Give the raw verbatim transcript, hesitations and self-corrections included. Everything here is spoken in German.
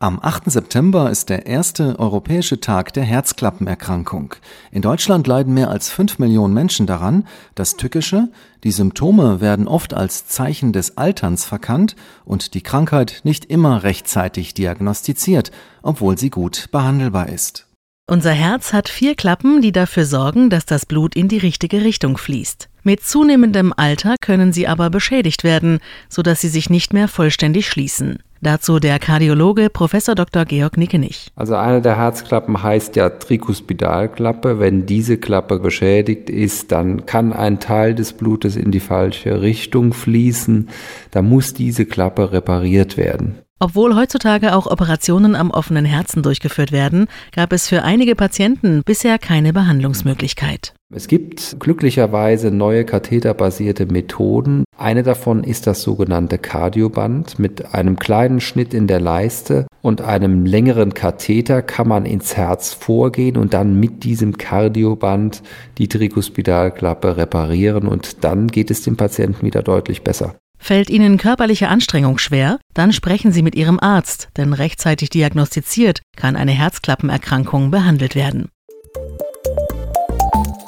Am achten September ist der erste Europäische Tag der Herzklappenerkrankung. In Deutschland leiden mehr als fünf Millionen Menschen daran. Das Tückische: die Symptome werden oft als Zeichen des Alterns verkannt und die Krankheit nicht immer rechtzeitig diagnostiziert, obwohl sie gut behandelbar ist. Unser Herz hat vier Klappen, die dafür sorgen, dass das Blut in die richtige Richtung fließt. Mit zunehmendem Alter können sie aber beschädigt werden, sodass sie sich nicht mehr vollständig schließen. Dazu der Kardiologe Professor Doktor Georg Nickenig. Also eine der Herzklappen heißt ja Trikuspidalklappe. Wenn diese Klappe beschädigt ist, dann kann ein Teil des Blutes in die falsche Richtung fließen. Da muss diese Klappe repariert werden. Obwohl heutzutage auch Operationen am offenen Herzen durchgeführt werden, gab es für einige Patienten bisher keine Behandlungsmöglichkeit. Es gibt glücklicherweise neue katheterbasierte Methoden. Eine davon ist das sogenannte Cardioband. Mit einem kleinen Schnitt in der Leiste und einem längeren Katheter kann man ins Herz vorgehen und dann mit diesem Cardioband die Trikuspidalklappe reparieren, und dann geht es dem Patienten wieder deutlich besser. Fällt Ihnen körperliche Anstrengung schwer? Dann sprechen Sie mit Ihrem Arzt, denn rechtzeitig diagnostiziert kann eine Herzklappenerkrankung behandelt werden.